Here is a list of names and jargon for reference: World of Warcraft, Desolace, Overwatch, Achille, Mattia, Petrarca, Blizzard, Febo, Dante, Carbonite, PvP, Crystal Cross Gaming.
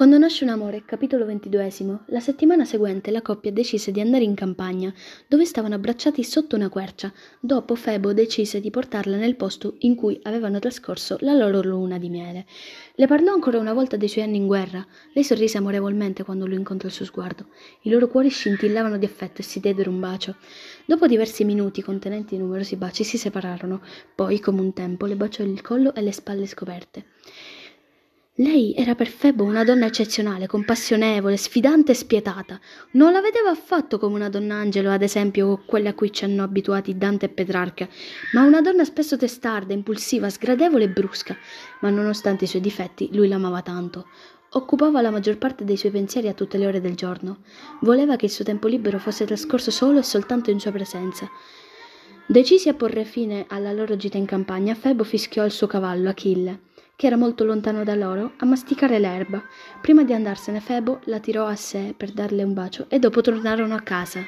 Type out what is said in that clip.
Quando nasce un amore, capitolo 22, la settimana seguente la coppia decise di andare in campagna, dove stavano abbracciati sotto una quercia. Dopo Febo decise di portarla nel posto in cui avevano trascorso la loro luna di miele. Le parlò ancora una volta dei suoi anni in guerra. Lei sorrise amorevolmente quando lui incontrò il suo sguardo. I loro cuori scintillavano di affetto e si diedero un bacio. Dopo diversi minuti contenenti numerosi baci si separarono. Poi, come un tempo, le baciò il collo e le spalle scoperte. Lei era per Febo una donna eccezionale, compassionevole, sfidante e spietata. Non la vedeva affatto come una donna angelo, ad esempio quella a cui ci hanno abituati Dante e Petrarca, ma una donna spesso testarda, impulsiva, sgradevole e brusca. Ma nonostante i suoi difetti, lui l'amava tanto. Occupava la maggior parte dei suoi pensieri a tutte le ore del giorno. Voleva che il suo tempo libero fosse trascorso solo e soltanto in sua presenza. Decisi a porre fine alla loro gita in campagna, Febo fischiò il suo cavallo, Achille, che era molto lontano da loro, a masticare l'erba. Prima di andarsene, Febo la tirò a sé per darle un bacio e dopo tornarono a casa.